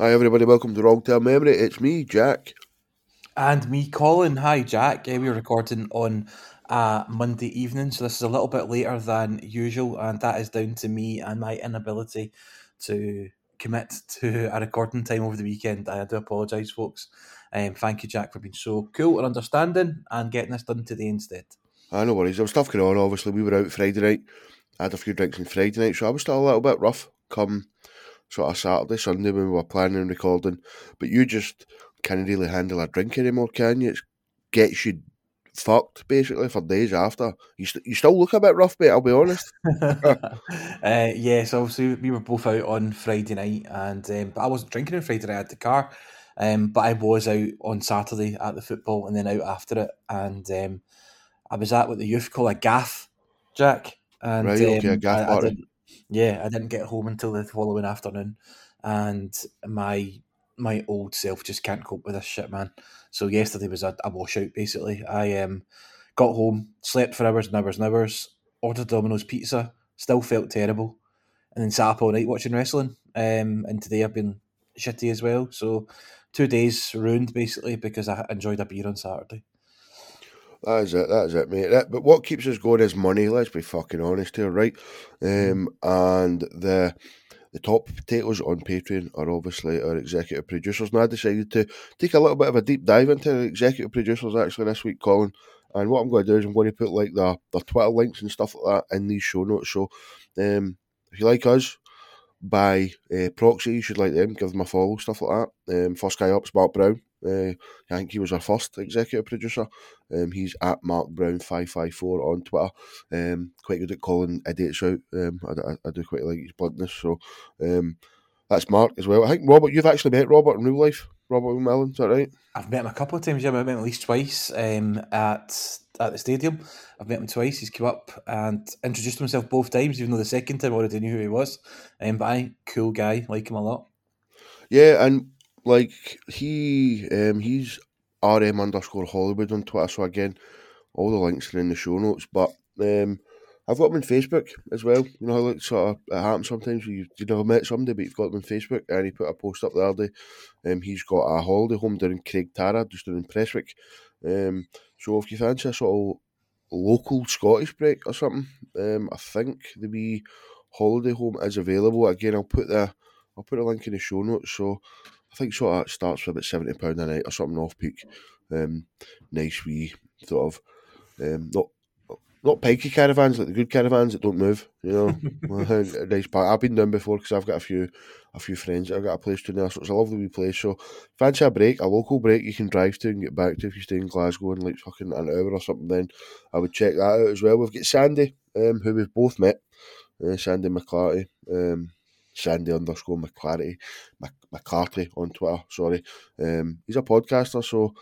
Hi everybody, welcome to Wrong Term Memory. It's me, Jack. And me, Colin. Hi, Jack. We're recording on Monday evening, so this is a little bit later than usual, and that is down to me and my inability to commit to a recording time over the weekend. I do apologise, folks. Thank you, Jack, for being so cool and understanding and getting this done today instead. No worries. There was stuff going on, obviously. We were out Friday night. I had a few drinks on Friday night, so I was still a little bit rough come sort of Saturday, Sunday when we were planning and recording, but you just can't really handle a drink anymore, can you? It gets you fucked, basically, for days after. You still look a bit rough, mate, I'll be honest. Yes, obviously, we were both out on Friday night, and but I wasn't drinking on Friday night, I had the car, but I was out on Saturday at the football, and then out after it, and I was at what the youth call a gaff, Jack. And, right, okay, a gaff party. Yeah, I didn't get home until the following afternoon, and my old self just can't cope with this shit, man. So yesterday was a washout, basically. I got home, slept for hours and hours and hours, ordered Domino's pizza, still felt terrible, and then sat up all night watching wrestling. And today I've been shitty as well. So 2 days ruined, basically, because I enjoyed a beer on Saturday. That is it, mate. But what keeps us going is money, let's be fucking honest here, right? And the top potatoes on Patreon are obviously our executive producers, and I decided to take a little bit of a deep dive into the executive producers actually this week, Colin, and what I'm going to do is I'm going to put like the Twitter links and stuff like that in these show notes, so if you like us, by proxy, you should like them, give them a follow, stuff like that. First guy up's Mark Brown. I think he was our first executive producer. He's at Mark Brown 554 on Twitter. Quite good at calling idiots out. I do quite like his bluntness. So that's Mark as well. I think Robert, you've actually met Robert in real life. Robert Mellon, is that right? I've met him a couple of times. Yeah, I've met him at least twice at the stadium. I've met him twice. He's come up and introduced himself both times, even though the second time I already knew who he was. But I, cool guy, like him a lot. Yeah, and he's RM_Hollywood on Twitter, so again, all the links are in the show notes, but I've got them on Facebook as well. You know how like, sort of, it happens sometimes, you never met somebody, but you've got them on Facebook, and he put a post up the other day. He's got a holiday home down in Craig Tara, just down in Prestwick, so if you fancy a sort of local Scottish break or something, I think the wee holiday home is available. Again, I'll put a link in the show notes, so I think sort of starts for about £70 a night or something off peak. Nice wee sort of not pikey caravans, like the good caravans that don't move. You know, nice park. I've been down before because I've got a few friends that I've got a place to now, so it's a lovely wee place. So fancy a local break you can drive to and get back to if you stay in Glasgow in like fucking an hour or something. Then I would check that out as well. We've got Sandy, who we've both met, Sandy McClarty. Sandy _McClarty, McCarty on Twitter, sorry. He's a podcaster, so,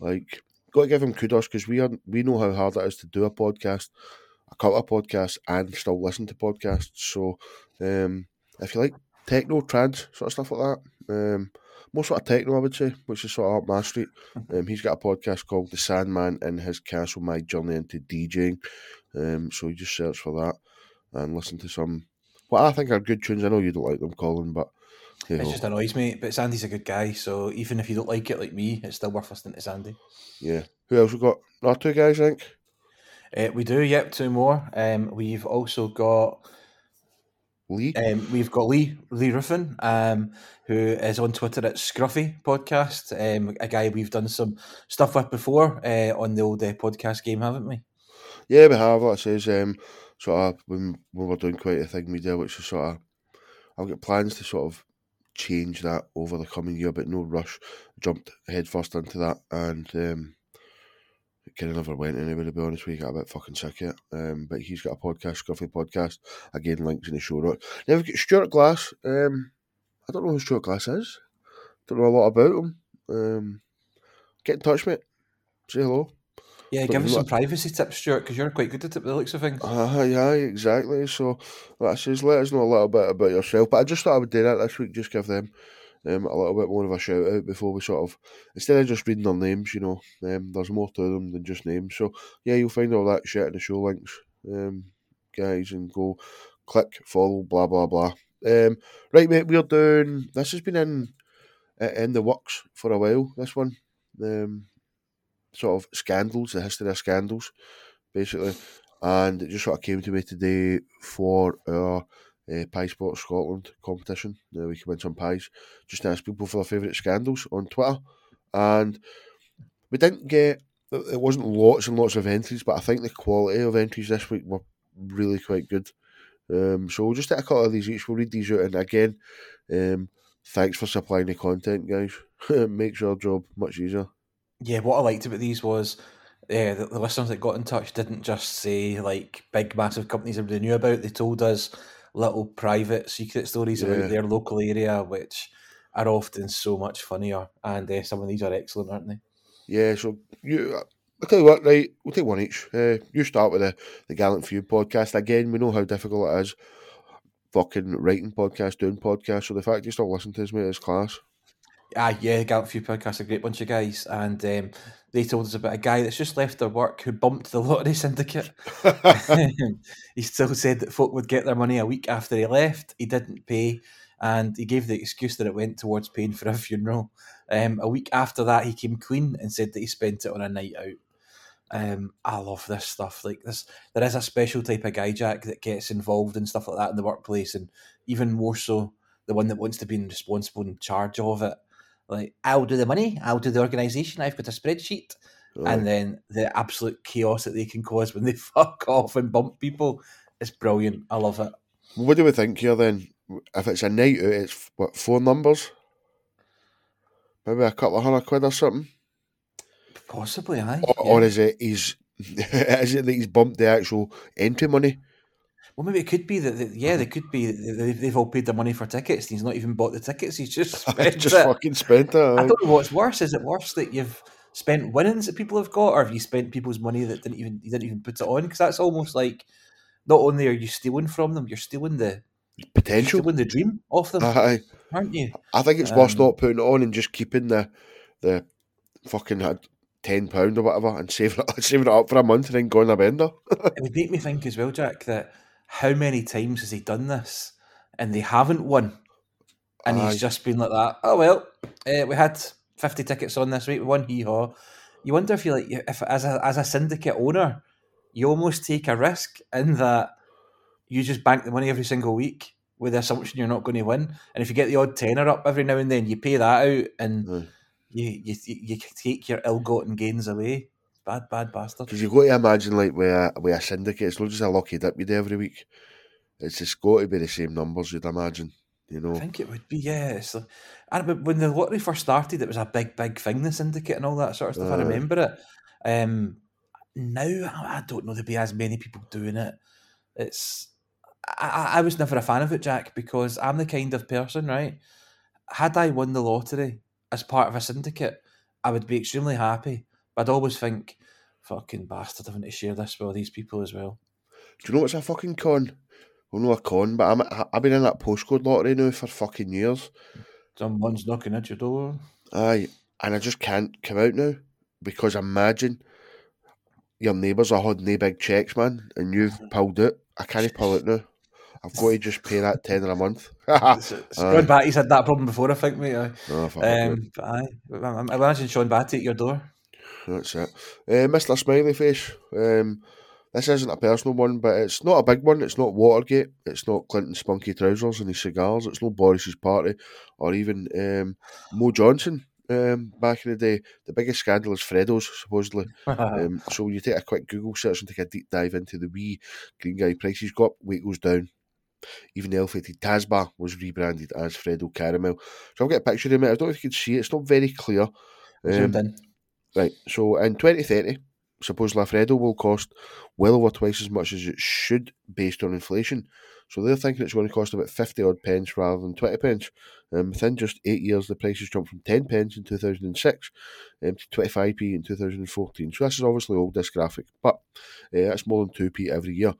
like, got to give him kudos, because we know how hard it is to do a podcast, a couple of podcasts, and still listen to podcasts, so, if you like techno, trance, sort of stuff like that, more sort of techno, I would say, which is sort of up my street. He's got a podcast called The Sandman in His Castle, My Journey into DJing, so you just search for that, and listen to some well, I think are good tunes. I know you don't like them, Colin, but it just annoys me. But Sandy's a good guy, so even if you don't like it, like me, it's still worth listening to Sandy. Yeah. Who else we got? Not two guys, I think. We do. Yep, two more. We've also got Lee. We've got Lee Ruffin, who is on Twitter at Scruffy Podcast. A guy we've done some stuff with before on the old podcast game, haven't we? Yeah, we have. Like I say, sort of, when we're doing quite a thing media, which is sort of, I've got plans to sort of change that over the coming year, but no rush. Jumped headfirst into that, and it kind of never went anywhere, to be honest with you. Got a bit fucking sick of it. But he's got a podcast, Scruffy Podcast. Again, links in the show notes. Now we've got Stuart Glass. I don't know who Stuart Glass is. Don't know a lot about him. Get in touch, mate. Say hello. Yeah, give us some privacy tips, Stuart, because you're quite good at it by the looks of things. Yeah, exactly. So, like I says, let us know a little bit about yourself. But I just thought I would do that this week, just give them a little bit more of a shout-out before we sort of, instead of just reading their names, you know, there's more to them than just names. So, yeah, you'll find all that shit in the show links, guys, and go click, follow, blah, blah, blah. Right, mate, we're doing, this has been in in the works for a while, this one. Sort of scandals, the history of scandals, basically. And it just sort of came to me today for our Pie Sport Scotland competition. We can win some pies. Just asked people for their favourite scandals on Twitter. And we didn't get, it wasn't lots and lots of entries, but I think the quality of entries this week were really quite good. So we'll just take a couple of these each. We'll read these out. And again, thanks for supplying the content, guys. Makes our job much easier. Yeah, what I liked about these was the listeners that got in touch didn't just say like big, massive companies everybody knew about. They told us little private secret stories about their local area, which are often so much funnier. And some of these are excellent, aren't they? Yeah, so I'll tell you what, right, we'll take one each. You start with the Gallant Few podcast. Again, we know how difficult it is fucking writing podcasts, doing podcasts. So the fact you still listen to us, mate, is class. Yeah, Gallant Few Podcast, a great bunch of guys, and they told us about a guy that's just left their work who bumped the lottery syndicate. He still said that folk would get their money a week after he left. He didn't pay, and he gave the excuse that it went towards paying for a funeral. A week after that, he came clean and said that he spent it on a night out. I love this stuff. Like this, there is a special type of guy, Jack, that gets involved in stuff like that in the workplace, and even more so, the one that wants to be responsible and in charge of it. Like, I'll do the money, I'll do the organisation, I've got a spreadsheet. Right. And then the absolute chaos that they can cause when they fuck off and bump people is brilliant. I love it. What do we think here then? If it's a night out, it's what, four numbers? Maybe a couple of £100 or something? Possibly, aye. Or is it that he's bumped the actual entry money? Well, maybe it could be that they've all paid their money for tickets and he's not even bought the tickets, he's just spent just it. Fucking spent it. I don't know what's worse. Is it worse that you've spent winnings that people have got, or have you spent people's money that you didn't even put it on? Because that's almost like, not only are you stealing from them, you're stealing the potential, stealing the dream off them, aren't you? I think it's worse not putting it on and just keeping the fucking £10 or whatever and saving it up for a month and then going on a bender. It would make me think as well, Jack, that how many times has he done this and they haven't won? And he's just been like that. Oh, well, we had 50 tickets on this week. We won, hee-haw. You wonder if if as a syndicate owner, you almost take a risk in that you just bank the money every single week with the assumption you're not going to win. And if you get the odd tenner up every now and then, you pay that out and you take your ill-gotten gains away. Bad bastard. Because you've got to imagine, like, with a syndicate, it's not just a lucky dip you do every week. It's just got to be the same numbers, you'd imagine, you know. I think it would be, yeah. It's like, when the lottery first started, it was a big, big thing, the syndicate and all that sort of stuff. I remember it. Now, I don't know, there'd be as many people doing it. I was never a fan of it, Jack, because I'm the kind of person, right? Had I won the lottery as part of a syndicate, I would be extremely happy. I'd always think, fucking bastard, having to share this with all these people as well. Do you know what's a fucking con? Well, not a con, but I've been in that postcode lottery now for fucking years. Someone's knocking at your door. Aye, and I just can't come out now, because imagine your neighbours are holding big checks, man, and you've pulled it. I can't pull it now. I've got to just pay that £10 a month. Sean Batty's had that problem before, I think, mate. I imagine Sean Batty at your door. That's it. Mr. Smiley Face. This isn't a personal one, but it's not a big one. It's not Watergate. It's not Clinton's spunky trousers and his cigars. It's no Boris's party or even Mo Johnson back in the day. The biggest scandal is Freddo's, supposedly. So you take a quick Google search and take a deep dive into the wee green guy. Prices go up, weight goes down. Even the ill-fated Tasbar was rebranded as Freddo Caramel. So I've got a picture of it. I don't know if you can see it. It's not very clear. Right, so in 2030, supposedly a Freddo will cost well over twice as much as it should based on inflation. So they're thinking it's going to cost about 50-odd pence rather than 20 pence. Within just 8 years, the prices jumped from 10 pence in 2006 to 25p in 2014. So this is obviously old, this graphic, but that's more than 2p every year.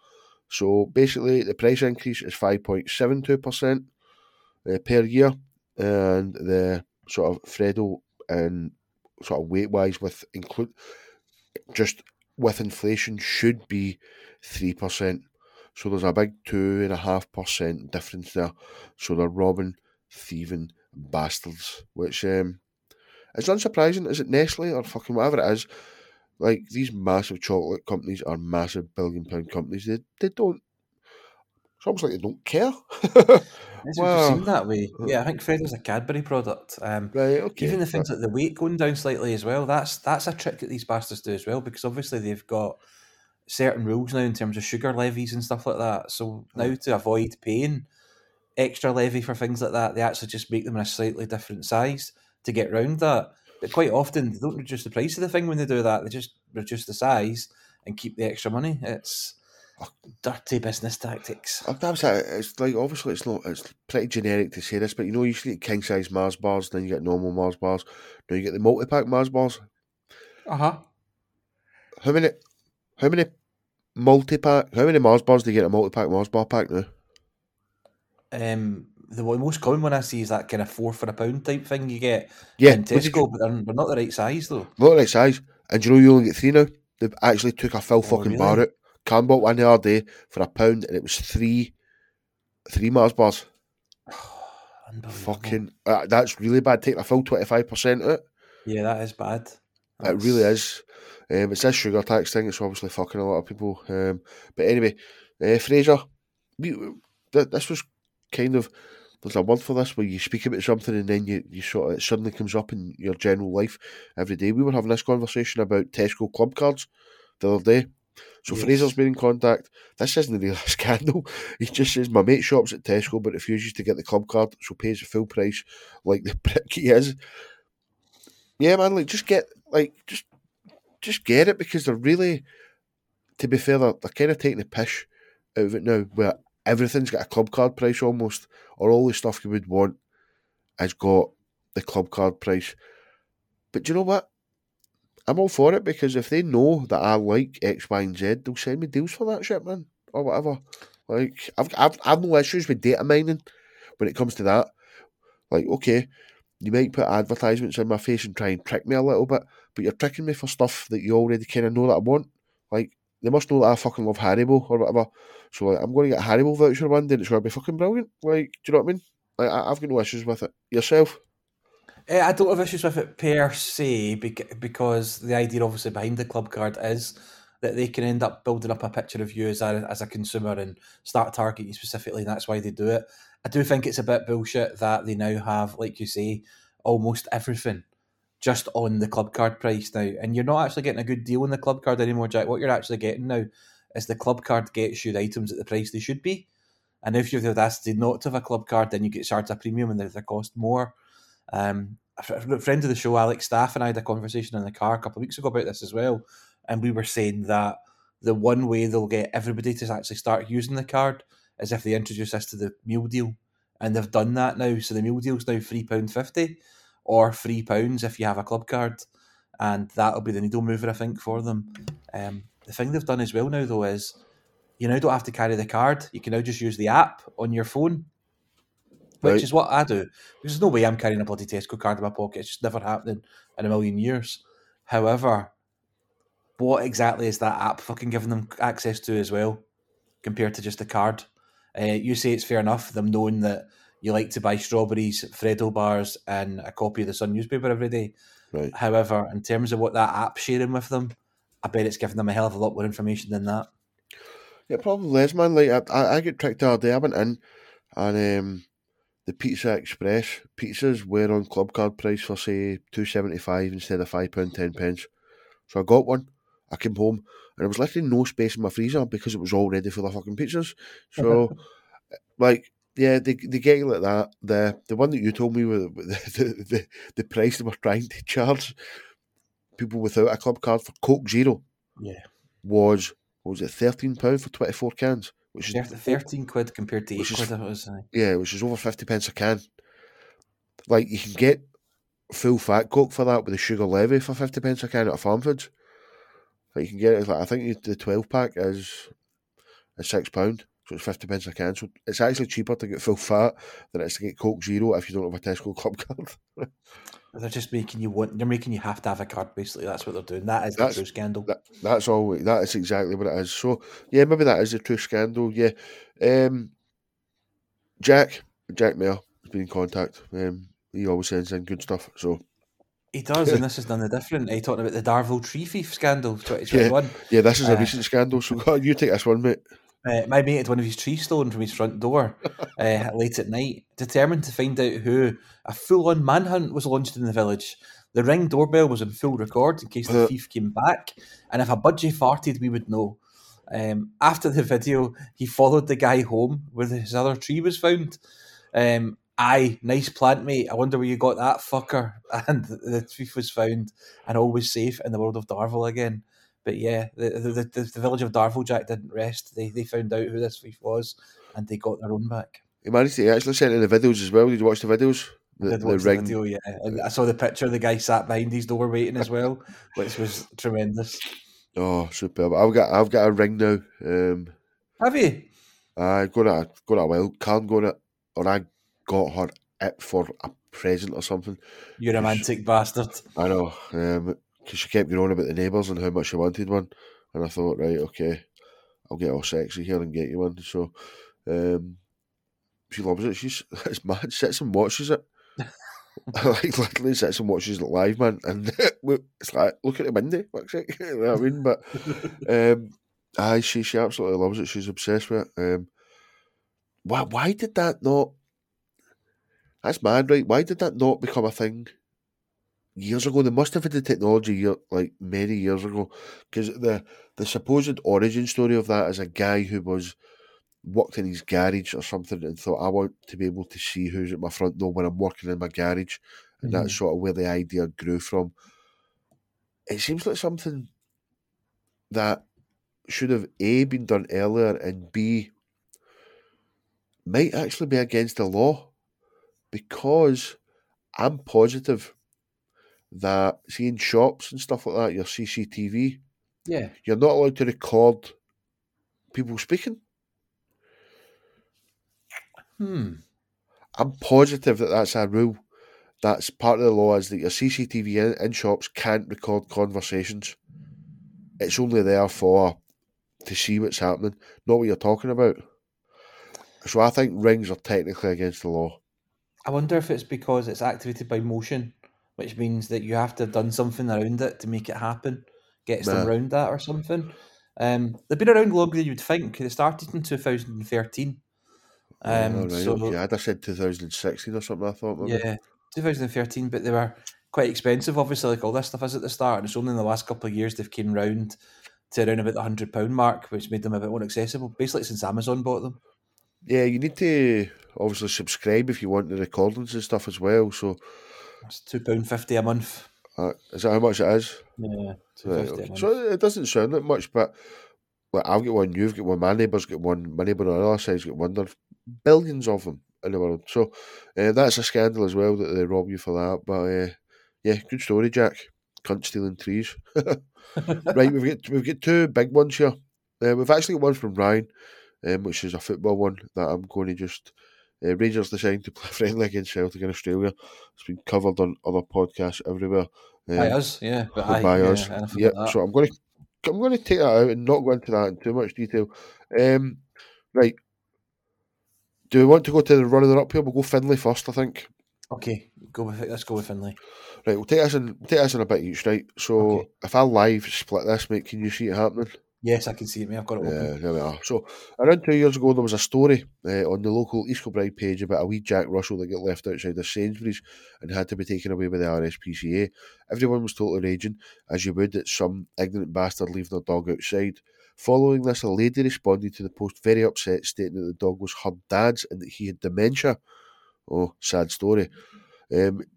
So basically, the price increase is 5.72% per year, and the sort of Freddo and sort of weight-wise, with inflation, should be 3%. So there's a big 2.5% difference there. So they're robbing, thieving, bastards, which it's unsurprising. Is it Nestle or fucking whatever it is? Like, these massive chocolate companies are massive billion-pound companies. They don't... It's almost like they don't care. It's wow. Seemed that way. Yeah, I think Freddo's a Cadbury product. Right, okay. Even the things like the weight going down slightly as well, that's a trick that these bastards do as well, because obviously they've got certain rules now in terms of sugar levies and stuff like that. So now to avoid paying extra levy for things like that, they actually just make them in a slightly different size to get round that. But quite often, they don't reduce the price of the thing when they do that. They just reduce the size and keep the extra money. It's dirty business tactics. It's like, obviously, it's pretty generic to say this, but you know, you used to get king-size Mars bars, then you get normal Mars bars, now you get the multi-pack Mars bars. Uh-huh. How many multi-pack, how many Mars bars do you get in a multi-pack Mars bar pack now? The most common one I see is that kind of £4 for £1 type thing you get in Tesco, but they're not the right size, though. Not the right size. And do you know you only get three now? They actually took a full fucking bar out. Cam bought one the other day for £1, and it was three Mars bars. Fucking, that's really bad. Take the full 25% of it. Yeah, that is bad. It really is. It's this sugar tax thing. It's obviously fucking a lot of people. But anyway, Fraser, this was kind of... There's a word for this where you speak about something and then you sort of, it suddenly comes up in your general life every day. We were having this conversation about Tesco club cards the other day. So yes. Fraser's been in contact. This isn't really a scandal. He just says, my mate shops at Tesco but refuses to get the club card, so pays the full price like the prick he is. Yeah, man, like, just get it, because they're really, to be fair, they're kind of taking the piss out of it now, where everything's got a club card price almost, or all the stuff you would want has got the club card price. But do you know what? I'm all for it, because if they know that I like X, Y, and Z, they'll send me deals for that shit, man, or whatever. Like, I've no issues with data mining when it comes to that. Like, okay, you might put advertisements in my face and try and trick me a little bit, but you're tricking me for stuff that you already kind of know that I want. Like, they must know that I fucking love Haribo or whatever. So, like, I'm going to get a Haribo voucher one day and it's going to be fucking brilliant. Like, do you know what I mean? Like, I've got no issues with it. Yourself? I don't have issues with it per se, because the idea, obviously, behind the club card is that they can end up building up a picture of you as a consumer and start targeting you specifically, and that's why they do it. I do think it's a bit bullshit that they now have, like you say, almost everything just on the club card price now. And you're not actually getting a good deal on the club card anymore, Jack. What you're actually getting now is the club card gets you the items at the price they should be. And if you're the audacity not to have a club card, then you get charged a premium and they cost more. A friend of the show, Alex Staff, and I had a conversation in the car a couple of weeks ago about this as well. And we were saying that the one way they'll get everybody to actually start using the card is if they introduce us to the meal deal. And they've done that now. So the meal deal's now £3.50. Or £3 if you have a club card, and that'll be the needle mover, I think, for them. The thing they've done as well now, though, is you now don't have to carry the card. You can now just use the app on your phone, which is what I do. There's no way I'm carrying a bloody Tesco card in my pocket. It's just never happening in a million years. However, what exactly is that app fucking giving them access to as well, compared to just the card? You say it's fair enough, them knowing that you like to buy strawberries, Freddo bars, and a copy of the Sun newspaper every day. Right. However, in terms of what that app's sharing with them, I bet it's giving them a hell of a lot more information than that. Yeah, probably is, man. Like, I get tricked all day. I went in, and the Pizza Express pizzas were on club card price for, say, £2.75 instead of £5.10. So I got one. I came home, and there was literally no space in my freezer because it was all ready for the fucking pizzas. So, like... Yeah, they get you like that. The one that you told me was the price they were trying to charge people without a club card for Coke Zero. Yeah, was it £13 for 24 cans, which is £13 compared to £8. It was, yeah, which is over 50p a can. Like, you can get full fat Coke for that with a sugar levy for 50p a can at a farm foods. Like, you can get it. Like, I think the 12-pack is £6. So it's 50p a can. So it's actually cheaper to get full fat than it is to get Coke Zero if you don't have a Tesco club card. They're just making you want. They're making you have to have a card. Basically, that's what they're doing. That's the true scandal. That's all. That is exactly what it is. So yeah, maybe that is the true scandal. Yeah, Jack Mayer has been in contact. He always sends in good stuff, so... He does, and this is none different. He talked about the Darvel tree thief scandal 2021. Yeah, this is a recent scandal, so God, you take this one, mate. My mate had one of his trees stolen from his front door late at night. Determined to find out who, a full-on manhunt was launched in the village. The Ring doorbell was in full record in case the thief came back, and if a budgie farted, we would know. After the video, he followed the guy home where his other tree was found. Aye, nice plant, mate. I wonder where you got that fucker. And the thief was found and always safe in the world of Darvel again. But yeah, the village of Darvel, Jack, didn't rest. They found out who this thief was and they got their own back. He managed to actually send in the videos as well. Did you watch the videos? I did watch the video, yeah. And I saw the picture. The guy sat behind his door waiting as well, which was tremendous. Oh, superb. I've got a Ring now. Have you? I got it a while. Karen got it, or I got her it for a present or something. You romantic bastard. I know, because she kept going on about the neighbours and how much she wanted one, and I thought, right, okay, I'll get all sexy here and get you one. So she loves it. It's mad. Sits and watches it. Like literally sits and watches it live, man. And it's like, look at the window. You know what I mean? But aye, she absolutely loves it. She's obsessed with it. Why did that not? That's mad, right? Why did that not become a thing years ago? They must have had the technology many years ago, because the supposed origin story of that is a guy who worked in his garage or something and thought, I want to be able to see who's at my front door when I'm working in my garage. And that's sort of where the idea grew from. It seems like something that should have, A, been done earlier, and B, might actually be against the law. Because I'm positive that, see, in shops and stuff like that, your CCTV, you're not allowed to record people speaking. I'm positive that that's a rule. That's part of the law, is that your CCTV in shops can't record conversations. It's only there to see what's happening, not what you're talking about. So I think Rings are technically against the law. I wonder if it's because it's activated by motion, which means that you have to have done something around it to make it happen. Gets them around that or something. They've been around longer than you'd think. They started in 2013. I'd have said 2016 or something, I thought. Maybe. Yeah, 2013, but they were quite expensive, obviously, like all this stuff is at the start. And it's only in the last couple of years they've came round to around about the £100 mark, which made them a bit more accessible, basically since Amazon bought them. Yeah, you need to obviously subscribe if you want the recordings and stuff as well. So it's £2.50 a month. Is that how much it is? Yeah, £2.50 a month. So it doesn't sound that much, but I've got one, you've got one, my neighbour's got one, my neighbour on the other side's got one. There's billions of them in the world. So that's a scandal as well, that they rob you for that. But yeah, good story, Jack. Cunt stealing trees. Right, we've got two big ones here. We've actually got one from Ryan. Which is a football one that I'm going to just... Rangers deciding to play friendly against Celtic in Australia. It's been covered on other podcasts everywhere. By us, yeah. By us. Yeah, so I'm going to take that out and not go into that in too much detail. Right. Do we want to go to the runner-up here? We'll go Finlay first, I think. Okay, let's go with Finlay. Right, we'll take us in a bit each, right? So If I live split this, mate, can you see it happening? Yes, I can see it, mate. I've got it open. Yeah, there we are. So, around 2 years ago, there was a story on the local East Kilbride page about a wee Jack Russell that got left outside of Sainsbury's and had to be taken away by the RSPCA. Everyone was totally raging, as you would, at some ignorant bastard leaving their dog outside. Following this, a lady responded to the post very upset, stating that the dog was her dad's and that he had dementia. Oh, sad story.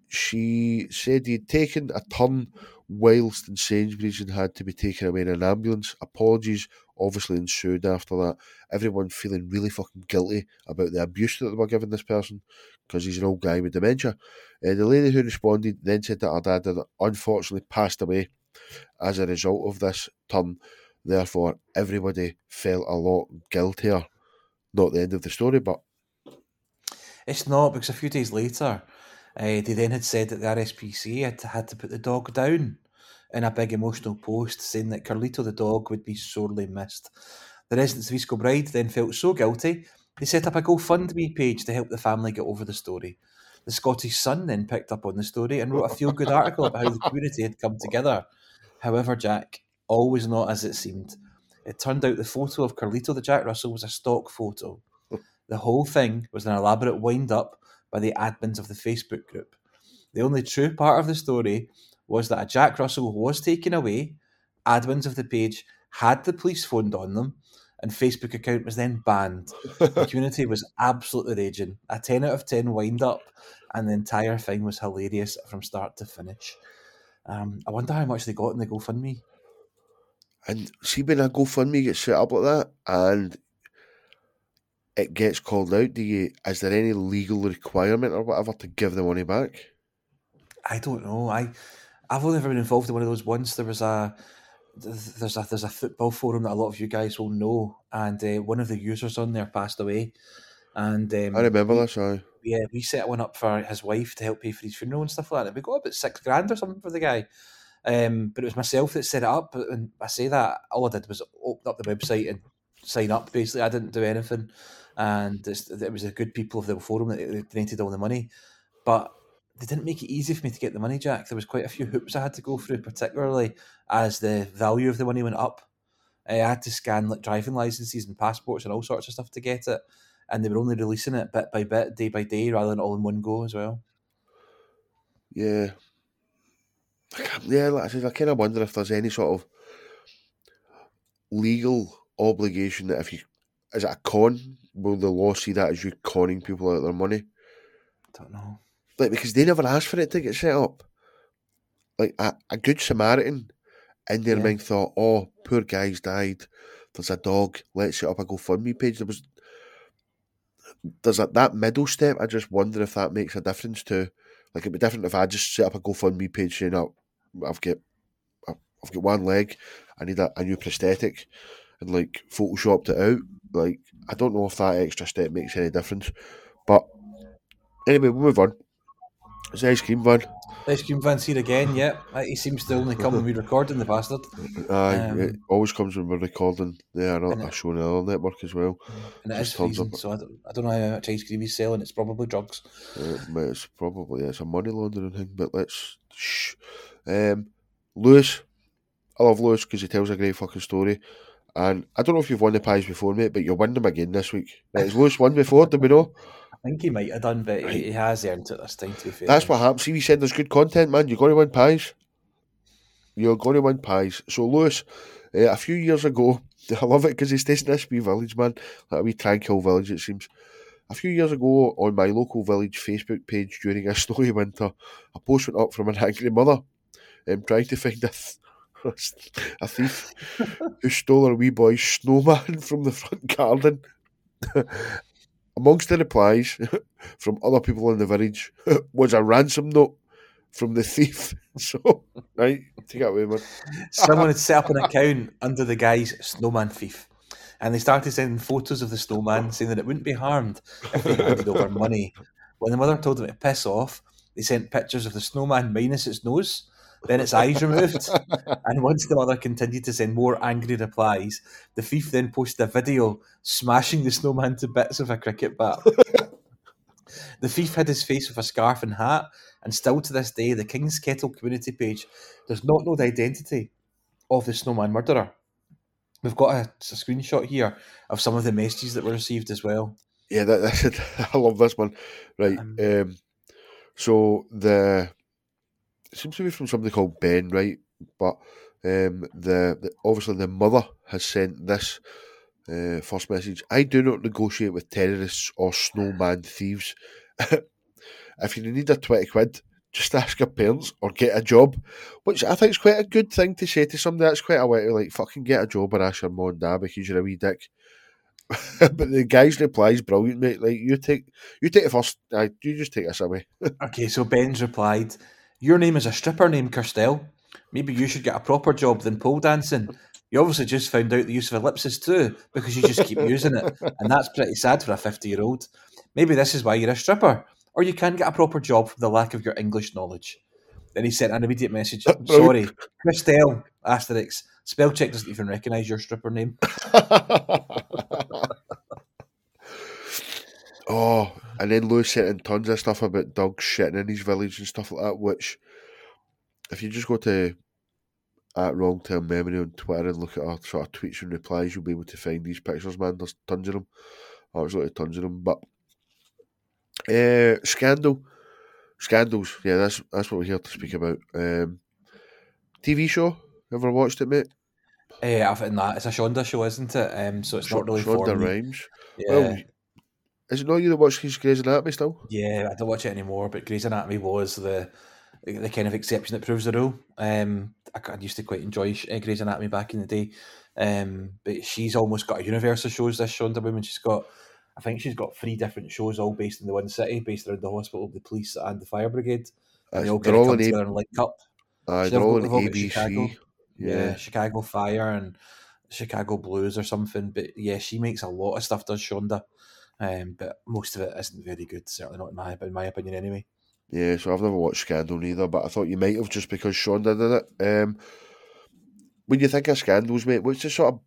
She said he'd taken a turn whilst in Sainsbury's and had to be taken away in an ambulance. Apologies obviously ensued after that. Everyone feeling really fucking guilty about the abuse that they were giving this person, because he's an old guy with dementia. The lady who responded then said that her dad had unfortunately passed away as a result of this turn. Therefore, everybody felt a lot guiltier. Not the end of the story, but... It's not, because a few days later... they then had said that the RSPCA had to put the dog down in a big emotional post, saying that Carlito the dog would be sorely missed. The residents of East Kilbride then felt so guilty, they set up a GoFundMe page to help the family get over the story. The Scottish Sun then picked up on the story and wrote a feel-good article about how the community had come together. However, Jack, all was not as it seemed. It turned out the photo of Carlito the Jack Russell was a stock photo. The whole thing was an elaborate wind-up by the admins of the Facebook group. The only true part of the story was that a Jack Russell was taken away, admins of the page had the police phoned on them, and Facebook account was then banned. The community was absolutely raging. A 10 out of 10 wind-up, and the entire thing was hilarious from start to finish. I wonder how much they got in the GoFundMe. And see, when a GoFundMe gets set up like that, and it gets called out, is there any legal requirement or whatever to give the money back? I don't know. I've only ever been involved in one of those once. There was there's a football forum that a lot of you guys will know, and one of the users on there passed away. And I remember that. Sorry. Yeah, we set one up for his wife to help pay for his funeral and stuff like that. We got about $6,000 or something for the guy. But it was myself that set it up, and I say that all I did was open up the website and sign up. Basically, I didn't do anything, and it was the good people of the forum that donated all the money, but they didn't make it easy for me to get the money, Jack. There was quite a few hoops I had to go through, particularly as the value of the money went up. I had to scan like driving licenses and passports and all sorts of stuff to get it, and they were only releasing it bit by bit, day by day, rather than all in one go as well. Yeah. Yeah, like I said, I kind of wonder if there's any sort of legal obligation that if you... Is it a con? Will the law see that as you conning people out of their money? I don't know. Like, because they never asked for it to get set up. Like, a good Samaritan in their mind thought, oh, poor guy's died. There's a dog. Let's set up a GoFundMe page. There's that middle step. I just wonder if that makes a difference to... Like, it'd be different if I just set up a GoFundMe page saying, oh, I've got one leg, I need a new prosthetic, and, like, photoshopped it out. Like, I don't know if that extra step makes any difference. But, anyway, we'll move on. It's the ice cream van. The ice cream van's here again, yeah. He seems to only come when we're recording, the bastard. It always comes when we're recording. Yeah, I show on the other network as well. And it is freezing, so I don't know how much ice cream he's selling. It's probably drugs. It's probably, it's a money laundering thing, but let's... Shh. Lewis. I love Lewis because he tells a great fucking story. And I don't know if you've won the pies before, mate, but you'll win them again this week. Has Lewis won before, do we know? I think he might have done, but he has earned it this time, to be fair. That's what happens. See, we said there's good content, man. You're going to win pies. You're going to win pies. So, Lewis, a few years ago, I love it because he stays in this wee village, man. Like a wee tranquil village, it seems. A few years ago, on my local village Facebook page during a snowy winter, a post went up from an angry mother trying to find a thief who stole her wee boy's snowman from the front garden. Amongst the replies from other people in the village was a ransom note from the thief. So, right, take it away, man. Someone had set up an account under the guy's snowman thief, and they started sending photos of the snowman, saying that it wouldn't be harmed if they handed over money. When the mother told them to piss off, they sent pictures of the snowman minus its nose, then its eyes removed, and once the mother continued to send more angry replies, the thief then posted a video smashing the snowman to bits with a cricket bat. The thief hid his face with a scarf and hat, and still to this day, the King's Kettle community page does not know the identity of the snowman murderer. We've got a screenshot here of some of the messages that were received as well. Yeah, that's it. I love this one. Right, It seems to be from somebody called Ben, right? But obviously the mother has sent this first message. I do not negotiate with terrorists or snowman thieves. If you need a 20 quid, just ask your parents or get a job. Which I think is quite a good thing to say to somebody. That's quite a way to, like, fucking get a job or ask your mom and dad because you're a wee dick. But the guy's reply is brilliant, mate. Like, you take the first... you just take this away. Okay, so Ben's replied... Your name is a stripper name, Kirstel. Maybe you should get a proper job than pole dancing. You obviously just found out the use of ellipses too, because you just keep using it, and that's pretty sad for a 50-year-old. Maybe this is why you're a stripper, or you can't get a proper job from the lack of your English knowledge. Then he sent an immediate message. Sorry, Kirstel, *, spell check doesn't even recognise your stripper name. Oh, And then Lou said in tons of stuff about dogs shitting in his village and stuff like that, which, if you just go to @WrongTermMemory on Twitter and look at our sort of tweets and replies, you'll be able to find these pictures, man. There's tons of them. Absolutely tons of them. But Scandals. Yeah, that's what we're here to speak about. TV show. Ever watched it, mate? I've been that. It's a Shonda show, isn't it? So it's not really Shonda Rhimes. Yeah. Well, is it not you that watch Grey's Anatomy still? Yeah, I don't watch it anymore, but Grey's Anatomy was the kind of exception that proves the rule. I used to quite enjoy Grey's Anatomy back in the day. But she's almost got a universe of shows, this Shonda woman. She's got, I think she's got 3 different shows, all based in the one city, based around the hospital, the police and the fire brigade. And they all kind of come together and link up. They're all in ABC. Yeah, Chicago Fire and Chicago Blues or something. But yeah, she makes a lot of stuff, does Shonda. But most of it isn't very good, certainly not in my opinion anyway. Yeah, so I've never watched Scandal neither, but I thought you might have just because Shonda did it. When you think of scandals, mate, what's the sort of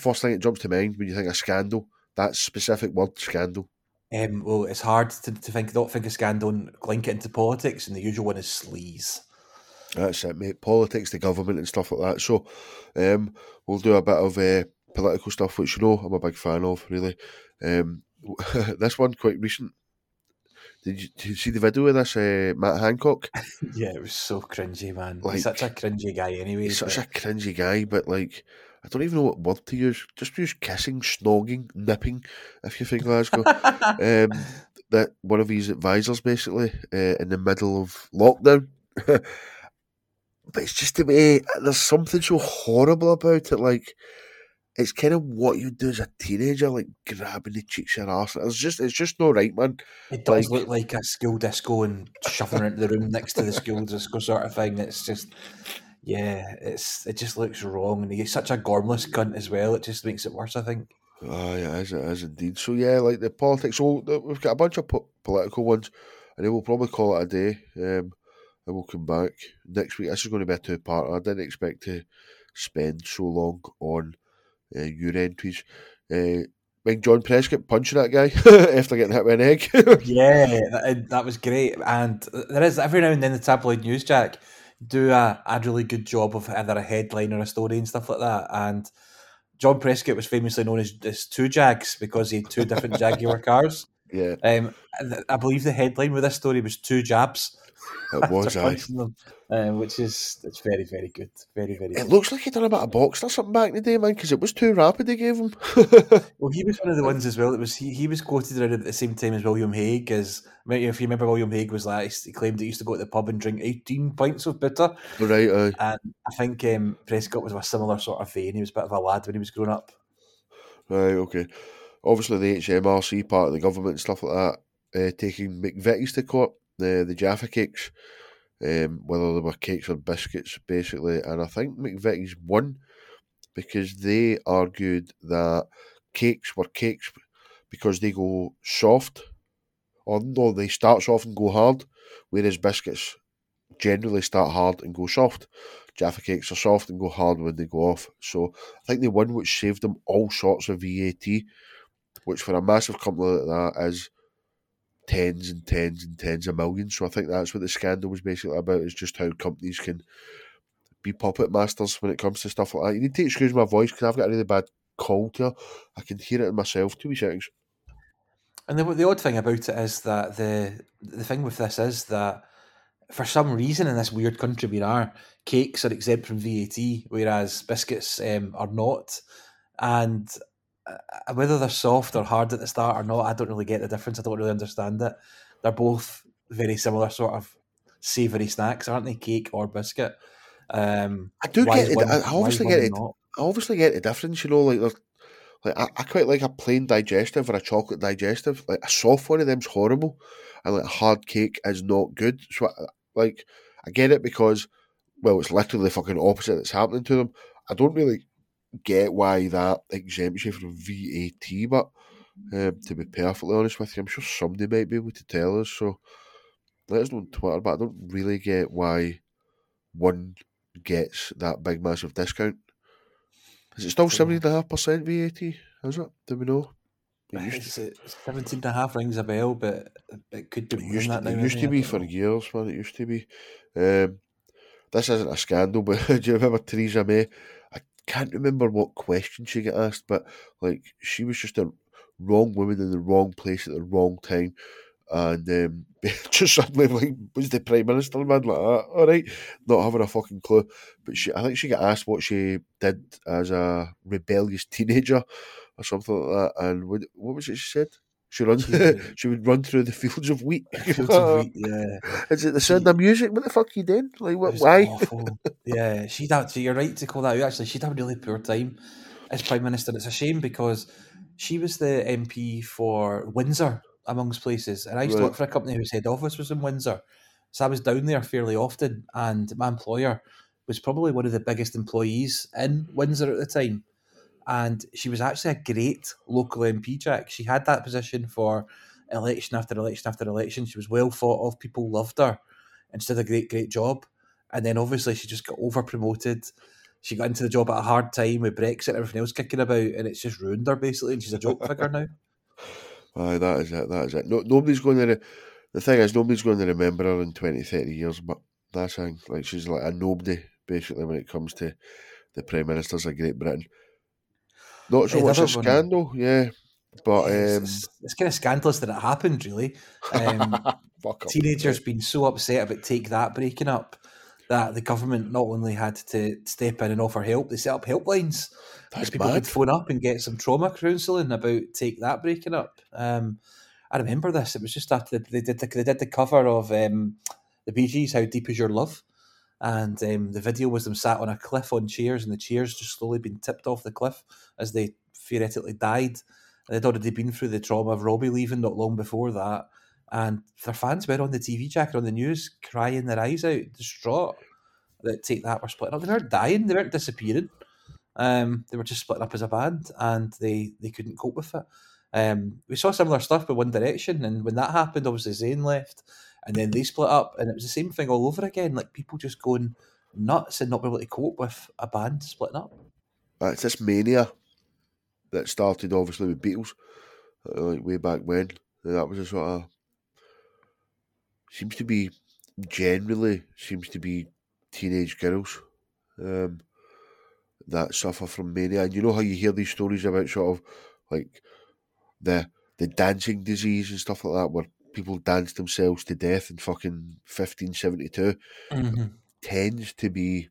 first thing that jumps to mind when you think of scandal? That specific word, scandal. Well, it's hard to not think of scandal and link it into politics, and the usual one is sleaze. That's it, mate. Politics, the government and stuff like that. So we'll do a bit of political stuff, which, you know, I'm a big fan of, really. This one, quite recent. Did you see the video of this, Matt Hancock? Yeah, it was so cringy, man. Like, he's such a cringy guy anyway. But like, I don't even know what word to use. Just use kissing, snogging, nipping, if you think Glasgow. That one of his advisors, basically, in the middle of lockdown. But it's just the way, there's something so horrible about it, like, it's kind of what you do as a teenager, like grabbing the cheeks of your arse. It's just not right, man. It does look like a school disco and shoving her into the room next to the school disco sort of thing. It's just, yeah, it just looks wrong. And he's such a gormless cunt as well. It just makes it worse, I think. Oh, yeah, it is indeed. So, yeah, like the politics. So we've got a bunch of political ones, and then we'll probably call it a day, and we'll come back next week. This is going to be a two-parter. I didn't expect to spend so long on your entries. When John Prescott punching that guy after getting hit with an egg. Yeah, that was great. And there is, every now and then, the tabloid news, Jack, do a really good job of either a headline or a story and stuff like that. And John Prescott was famously known as two Jags because he had 2 different Jaguar cars. Yeah. I believe the headline with this story was 2 jabs. It was, aye. Them, which is, it's very, very good. Very, very good. It looks like he'd done a bit of boxing or something back in the day, man, because it was too rapid they gave him. Well, he was one of the ones as well. That was he was quoted around at the same time as William Hague. As, if you remember, William Hague was like, he claimed he used to go to the pub and drink 18 pints of bitter. Right, aye. And I think Prescott was of a similar sort of vein. He was a bit of a lad when he was growing up. Right, okay. Obviously, the HMRC part of the government and stuff like that, taking McVitie's to court. The Jaffa Cakes, whether they were cakes or biscuits, basically. And I think McVitie's won because they argued that cakes were cakes because they go soft, they start soft and go hard, whereas biscuits generally start hard and go soft. Jaffa Cakes are soft and go hard when they go off. So I think they won, which saved them all sorts of VAT, which for a massive company like that is tens and tens and tens of millions. So I think that's what the scandal was basically about, is just how companies can be puppet masters when it comes to stuff like that. You need to excuse my voice because I've got a really bad cold here. I can hear it in myself. 2 wee seconds. And the odd thing about it is that the thing with this is that for some reason in this weird country we are, cakes are exempt from VAT, whereas biscuits are not. And whether they're soft or hard at the start or not, I don't really get the difference. I don't really understand it. They're both very similar sort of savoury snacks, aren't they? Cake or biscuit. I do get it. I obviously get the difference, you know, like I quite like a plain digestive or a chocolate digestive. Like a soft one of them's horrible, and like a hard cake is not good. So I get it because, well, it's literally the fucking opposite that's happening to them. I don't really get why that exempts you from VAT, but to be perfectly honest with you, I'm sure somebody might be able to tell us, so let us know on Twitter. But I don't really get why one gets that big massive discount. Is it still 7.5% VAT, is it? Do we know? 17.5 rings a bell, but it could be. It used to be for years, man. This isn't a scandal, but do you remember Theresa May? I can't remember what question she got asked, but like she was just a wrong woman in the wrong place at the wrong time, and just suddenly like was the Prime Minister, man, like that. All right, not having a fucking clue. But she, I think she got asked what she did as a rebellious teenager or something like that, and what was it she said? She would run through the fields of wheat. Yeah. Is it the Sound of Music? What the fuck are you doing? Like, what? Why? Awful. Yeah, she'd had. So you're right to call that out. Actually, she'd had a really poor time as Prime Minister. It's a shame because she was the MP for Windsor, amongst places, and I used to work for a company whose head office was in Windsor, so I was down there fairly often. And my employer was probably one of the biggest employees in Windsor at the time. And she was actually a great local MP, Jack. She had that position for election after election after election. She was well thought of. People loved her. And she did a great, great job. And then obviously she just got over-promoted. She got into the job at a hard time with Brexit and everything else kicking about. And it's just ruined her, basically. And she's a joke figure now. Aye, that is it. That is it. No, nobody's going to... The thing is, nobody's going to remember her in 20, 30 years. But that's thing. Like, she's like a nobody, basically, when it comes to the Prime Ministers of Great Britain. Not sure what's a scandal, yeah, but... It's kind of scandalous that it happened, really. Teenagers being so upset about Take That breaking up that the government not only had to step in and offer help, they set up helplines. That's people could phone up and get some trauma counselling about Take That breaking up. I remember this, it was just after they did the cover of the Bee Gees, How Deep Is Your Love? And the video was them sat on a cliff on chairs, and the chairs just slowly been tipped off the cliff as they theoretically died. And they'd already been through the trauma of Robbie leaving not long before that. And their fans were on the TV, Jack, on the news, crying their eyes out, distraught, that Take That were splitting up. They weren't dying, they weren't disappearing. They were just splitting up as a band, and they couldn't cope with it. We saw similar stuff with One Direction, and when that happened, obviously Zayn left. And then they split up, and it was the same thing all over again. Like people just going nuts and not being able to cope with a band splitting up. It's this mania that started obviously with Beatles, like way back when. And that was a sort of generally seems to be teenage girls that suffer from mania. And you know how you hear these stories about sort of like the dancing disease and stuff like that, where people danced themselves to death in fucking 1572. Mm-hmm. Tends to be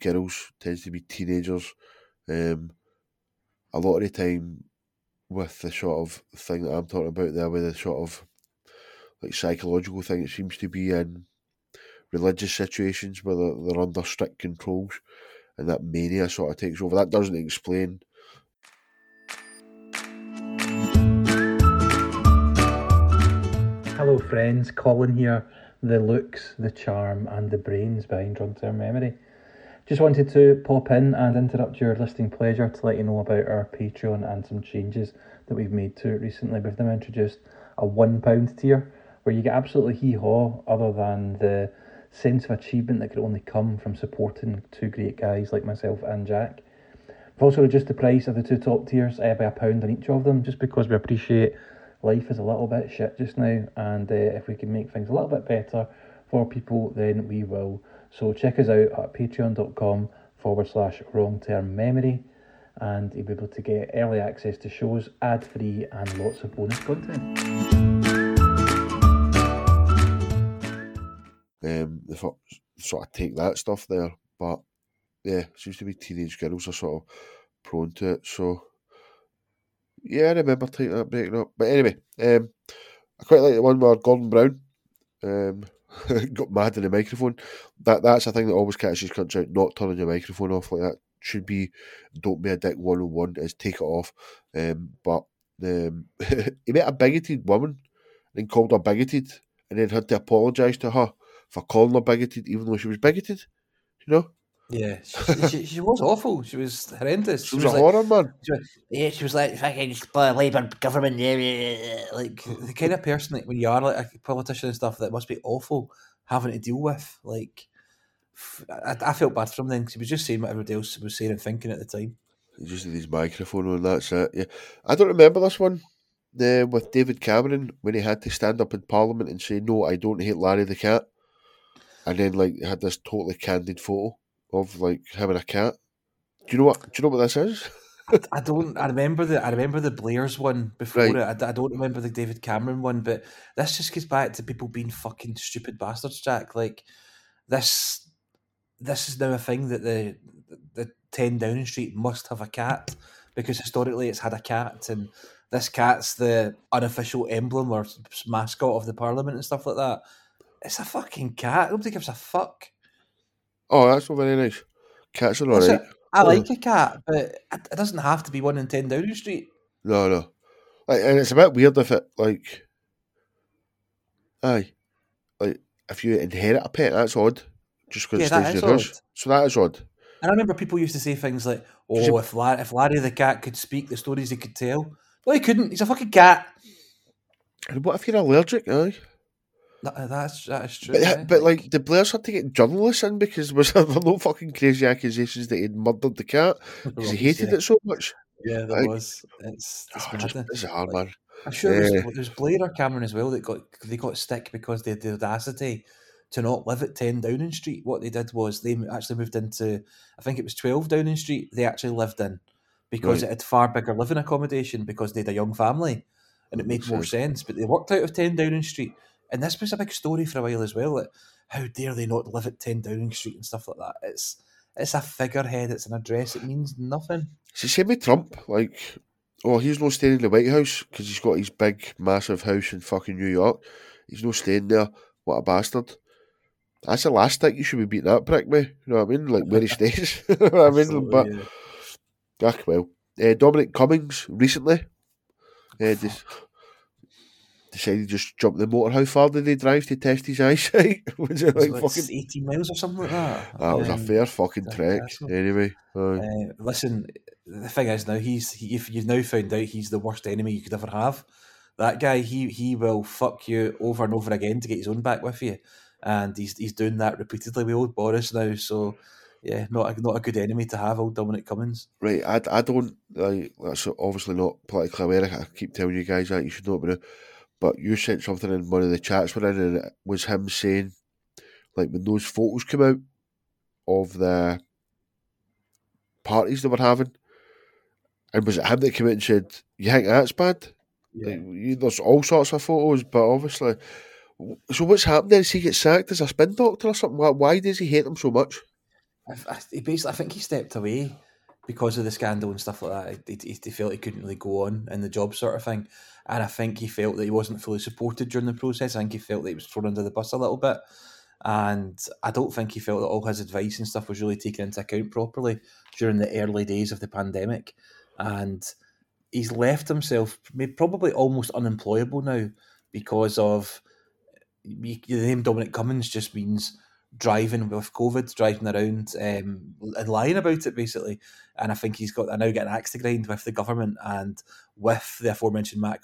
girls, tends to be teenagers. A lot of the time with the sort of thing that I'm talking about there, with the sort of like psychological thing, it seems to be in religious situations where they're under strict controls, and that mania sort of takes over. That doesn't explain. Hello friends, Colin here, the looks, the charm and the brains behind Drug Term Memory. Just wanted to pop in and interrupt your listening pleasure to let you know about our Patreon and some changes that we've made to it recently. We've now introduced a £1 tier where you get absolutely hee-haw other than the sense of achievement that could only come from supporting two great guys like myself and Jack. We've also reduced the price of the two top tiers by £1 on each of them, just because we appreciate life is a little bit shit just now, and if we can make things a little bit better for people, then we will. So check us out at patreon.com/wrongtermmemory, and you'll be able to get early access to shows, ad-free, and lots of bonus content. The sort of Take That stuff there, but yeah, seems to be teenage girls are sort of prone to it, so... Yeah, I remember Take That breaking up. But anyway, I quite like the one where Gordon Brown got mad in the microphone. That's a thing that always catches cunts out, not turning your microphone off like that. Should be Don't Be a Dick 101, is take it off. But he met a bigoted woman and called her bigoted, and then had to apologise to her for calling her bigoted even though she was bigoted, you know? Yeah, she was awful. She was horrendous. She was a horror, man. She was like, fucking Labour government, like the kind of person that when you are like a politician and stuff, that must be awful having to deal with. Like, I felt bad for him then, because he was just saying what everybody else was saying and thinking at the time. You just need his microphone on, that's it. Yeah. I don't remember this one with David Cameron when he had to stand up in Parliament and say, no, I don't hate Larry the cat. And then like had this totally candid photo of like him and a cat. Do you know what this is? I don't. I remember the Blair's one before right. It. I don't remember the David Cameron one, but this just gets back to people being fucking stupid bastards, Jack. Like this is now a thing that the 10 Downing Street must have a cat because historically it's had a cat, and this cat's the unofficial emblem or mascot of the Parliament and stuff like that. It's a fucking cat. Nobody gives a fuck. Oh, that's not very nice. Cats are alright. I like a cat, but it doesn't have to be one in 10 Downing Street. No. Like, and it's a bit weird if it, like... Aye. Like, if you inherit a pet, that's odd. Just because it stays in your house. So that is odd. And I remember people used to say things like, oh, if Larry the cat could speak, the stories he could tell. No, he couldn't. He's a fucking cat. And what if you're allergic? Aye. That's true. But like the Blairs had to get journalists in because there were no fucking crazy accusations that he'd murdered the cat because he hated it so much. Yeah, there was. It's just bizarre, man. I'm sure there's Blair or Cameron as well that got stick because they had the audacity to not live at 10 Downing Street. What they did was they actually moved into, I think it was 12 Downing Street. They actually lived in because it had far bigger living accommodation because they had a young family and it made more sense. But they worked out of 10 Downing Street. And this was a big story for a while as well. Like, how dare they not live at 10 Downing Street and stuff like that? It's a figurehead. It's an address. It means nothing. It's the same with Trump. Like, oh, he's not staying in the White House because he's got his big, massive house in fucking New York. He's not staying there. What a bastard. That's the last thing you should be beating that prick with. You know what I mean? Like, where he stays. You know what I mean? Absolutely, but, yeah. Well. Dominic Cummings recently. Decided to just jump the motor. How far did they drive to test his eyesight? Was it like fucking 18 miles or something like that? That was a fair fucking trek. Anyway. Listen, the thing is now, if you've now found out he's the worst enemy you could ever have. That guy, he will fuck you over and over again to get his own back with you. And he's doing that repeatedly with old Boris now. So, yeah, not a good enemy to have, old Dominic Cummings. Right, I don't... that's obviously not politically aware. I keep telling you guys that. You should not be... But you sent something in one of the chats we're in, and it was him saying, like, when those photos came out of the parties they were having, and was it him that came out and said, you think that's bad? Yeah. Like, there's all sorts of photos, but obviously... So what's happened then? Does he get sacked as a spin doctor or something? Why does he hate them so much? I think he stepped away because of the scandal and stuff like that. He felt he couldn't really go on in the job sort of thing. And I think he felt that he wasn't fully supported during the process. I think he felt that he was thrown under the bus a little bit. And I don't think he felt that all his advice and stuff was really taken into account properly during the early days of the pandemic. And he's left himself probably almost unemployable now because of... The name Dominic Cummings just means driving with COVID, driving around and lying about it, basically. And I think I now get an axe to grind with the government and with the aforementioned Matt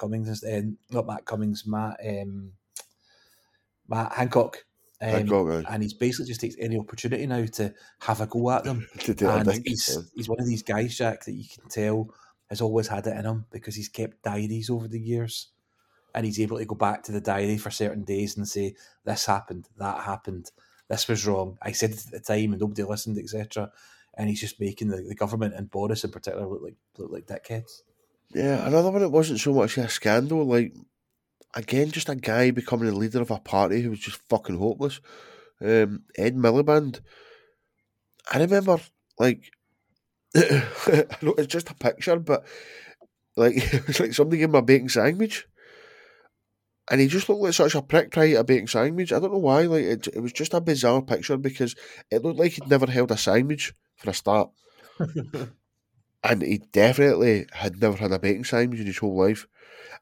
Hancock. And he basically just takes any opportunity now to have a go at them. He's one of these guys, Jack, that you can tell has always had it in him because he's kept diaries over the years. And he's able to go back to the diary for certain days and say, this happened, that happened, this was wrong, I said it at the time and nobody listened, etc. And he's just making the government and Boris in particular look like dickheads. Yeah, another one, it wasn't so much a scandal, like, again, just a guy becoming the leader of a party who was just fucking hopeless. Ed Miliband. I remember, like, I know it's just a picture, but like it was like somebody gave him a bacon sandwich. And he just looked like such a prick trying to eat a bacon sandwich. I don't know why. Like it was just a bizarre picture because it looked like he'd never held a sandwich for a start. And he definitely had never had a bacon sandwich in his whole life.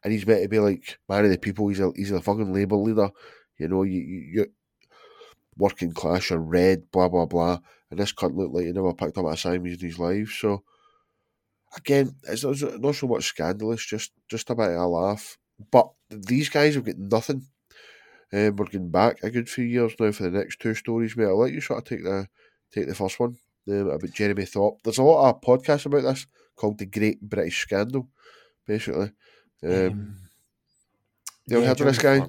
And he's meant to be like, man of the people, he's a fucking Labour leader. You know, you're working class, you're red, blah, blah, blah. And this cunt looked like he never picked up a sandwich in his life. So, again, it's not so much scandalous, just a bit of a laugh. But these guys have got nothing. We're going back a good few years now for the next two stories, mate. I'll let you sort of take the first one. about Jeremy Thorpe. There's a lot of podcasts about this called The Great British Scandal, basically. You ever heard of this guy?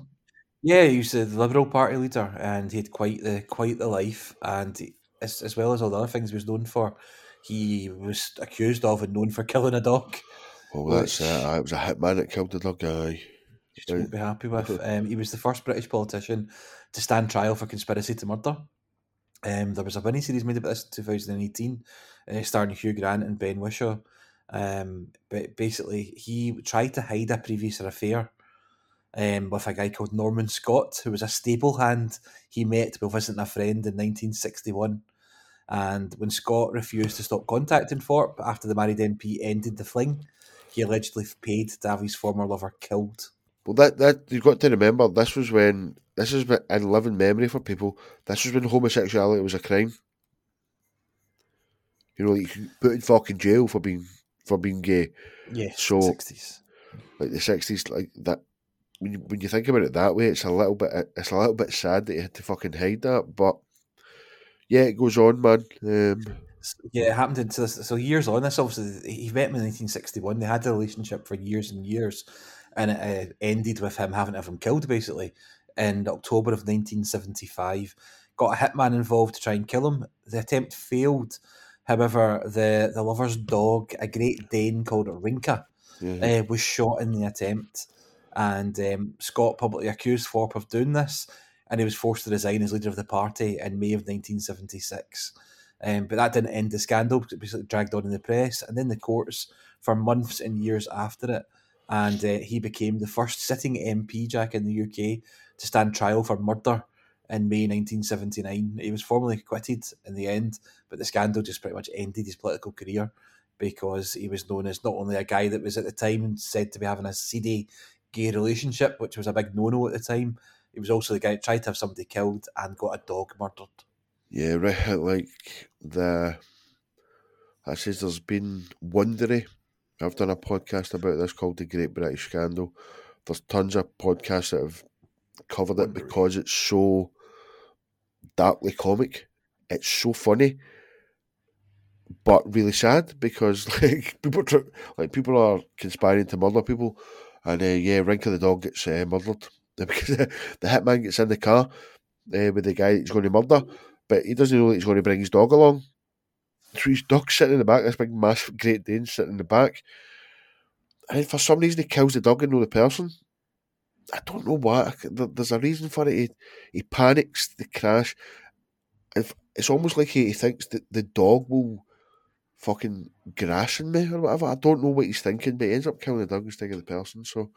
Yeah, he was the Liberal Party leader, and he had quite the life, and he, as well as all the other things he was known for, he was accused of and known for killing a dog. Oh, that's it was a hitman that killed the dog guy. Just wouldn't be happy with. He was the first British politician to stand trial for conspiracy to murder. There was a mini-series made about this in 2018, starring Hugh Grant and Ben Whishaw. But basically, he tried to hide a previous affair with a guy called Norman Scott, who was a stable hand he met while visiting a friend in 1961. And when Scott refused to stop contacting Thorpe after the married MP ended the fling, he allegedly paid to have his former lover killed. Well, that you've got to remember, this is in living memory for people, this was when homosexuality was a crime. You know, you can put in fucking jail for being gay. Yeah, so, 60s. Like the 60s, like that. When you think about it that way, it's a little bit sad that you had to fucking hide that, but yeah, it goes on, man. Yeah, it happened into this. So years on, this obviously, he met him in 1961. They had a relationship for years and years, and it ended with him having to have him killed, basically, in October of 1975. Got a hitman involved to try and kill him. The attempt failed. However, the lover's dog, a Great Dane called Rinka, was shot in the attempt. And Scott publicly accused Thorpe of doing this, and he was forced to resign as leader of the party in May of 1976. But that didn't end the scandal, because it basically dragged on in the press and then the courts for months and years after it. And he became the first sitting MP, Jack, in the UK to stand trial for murder in May 1979. He was formally acquitted in the end, but the scandal just pretty much ended his political career, because he was known as not only a guy that was at the time said to be having a seedy gay relationship, which was a big no-no at the time, he was also the guy who tried to have somebody killed and got a dog murdered. Yeah, right. Like that says there's been Wondery. I've done a podcast about this called The Great British Scandal. There's tons of podcasts that have covered it because it's so darkly comic. It's so funny, but really sad, because like people are conspiring to murder people, and Rinka the dog gets murdered. Because the hitman gets in the car with the guy he's going to murder, but he doesn't know that he's going to bring his dog along. So his dog's sitting in the back, this big, massive Great Dane sitting in the back. And for some reason, he kills the dog and not the person. I don't know why. There's a reason for it. He panics, the crash. It's almost like he thinks that the dog will fucking grass in me or whatever. I don't know what he's thinking, but he ends up killing the dog instead of the person. So,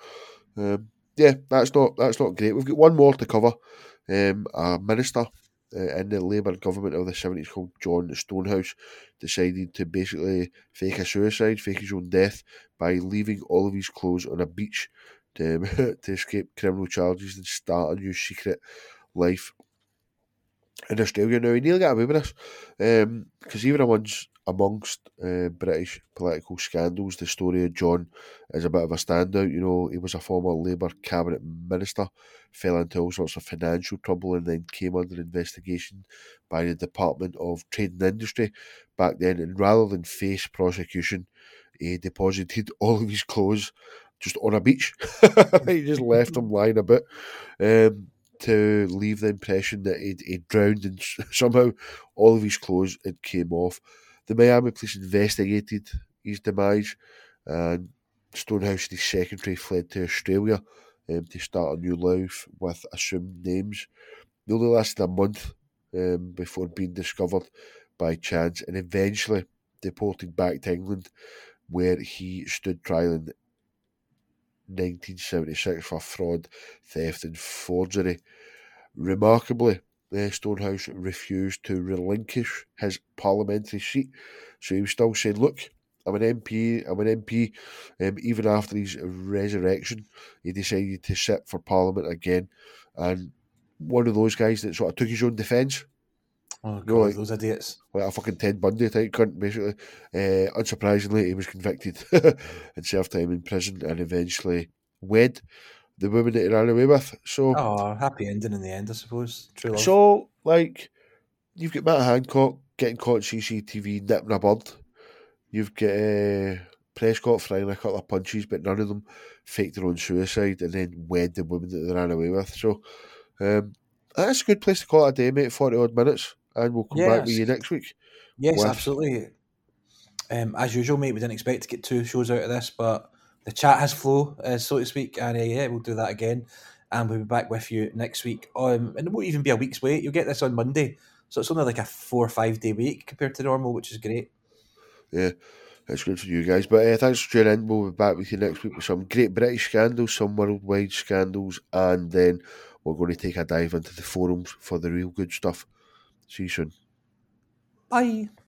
yeah, that's not great. We've got one more to cover. A minister in the Labour government of the 70s called John Stonehouse decided to basically fake a suicide, fake his own death, by leaving all of his clothes on a beach to escape criminal charges and start a new secret life in Australia. Now, he nearly got away with this, because even amongst British political scandals, the story of John is a bit of a standout. You know, he was a former Labour cabinet minister, fell into all sorts of financial trouble, and then came under investigation by the Department of Trade and Industry back then. And rather than face prosecution, he deposited all of his clothes just on a beach. He just left them lying about. To leave the impression that he drowned, and somehow all of his clothes had came off. The Miami police investigated his demise, and Stonehouse and his secretary fled to Australia to start a new life with assumed names. They only lasted a month before being discovered by chance and eventually deported back to England, where he stood trial in 1976 for fraud, theft and forgery. Remarkably, Stonehouse refused to relinquish his parliamentary seat, so he was still saying, look, I'm an MP. Even after his resurrection, he decided to sit for parliament again, and one of those guys that sort of took his own defence. Oh, God, you know, like, those idiots. Like a fucking Ted Bundy type cunt, basically. Unsurprisingly, he was convicted and served time in prison, and eventually wed the woman that he ran away with. So, happy ending in the end, I suppose. True love. So, like, you've got Matt Hancock getting caught on CCTV nipping a bird. You've got Prescott flying a couple of punches, but none of them faked their own suicide and then wed the woman that they ran away with. So that's a good place to call it a day, mate. 40 odd minutes, and we'll come back with you next week. Yes, absolutely. As usual, mate, we didn't expect to get two shows out of this, but the chat has flow, so to speak, and we'll do that again. And we'll be back with you next week. And it won't even be a week's wait. You'll get this on Monday. So it's only like a 4 or 5 day week compared to normal, which is great. Yeah, that's good for you guys. But thanks for tuning in. We'll be back with you next week with some great British scandals, some worldwide scandals, and then we're going to take a dive into the forums for the real good stuff. See you soon. Bye.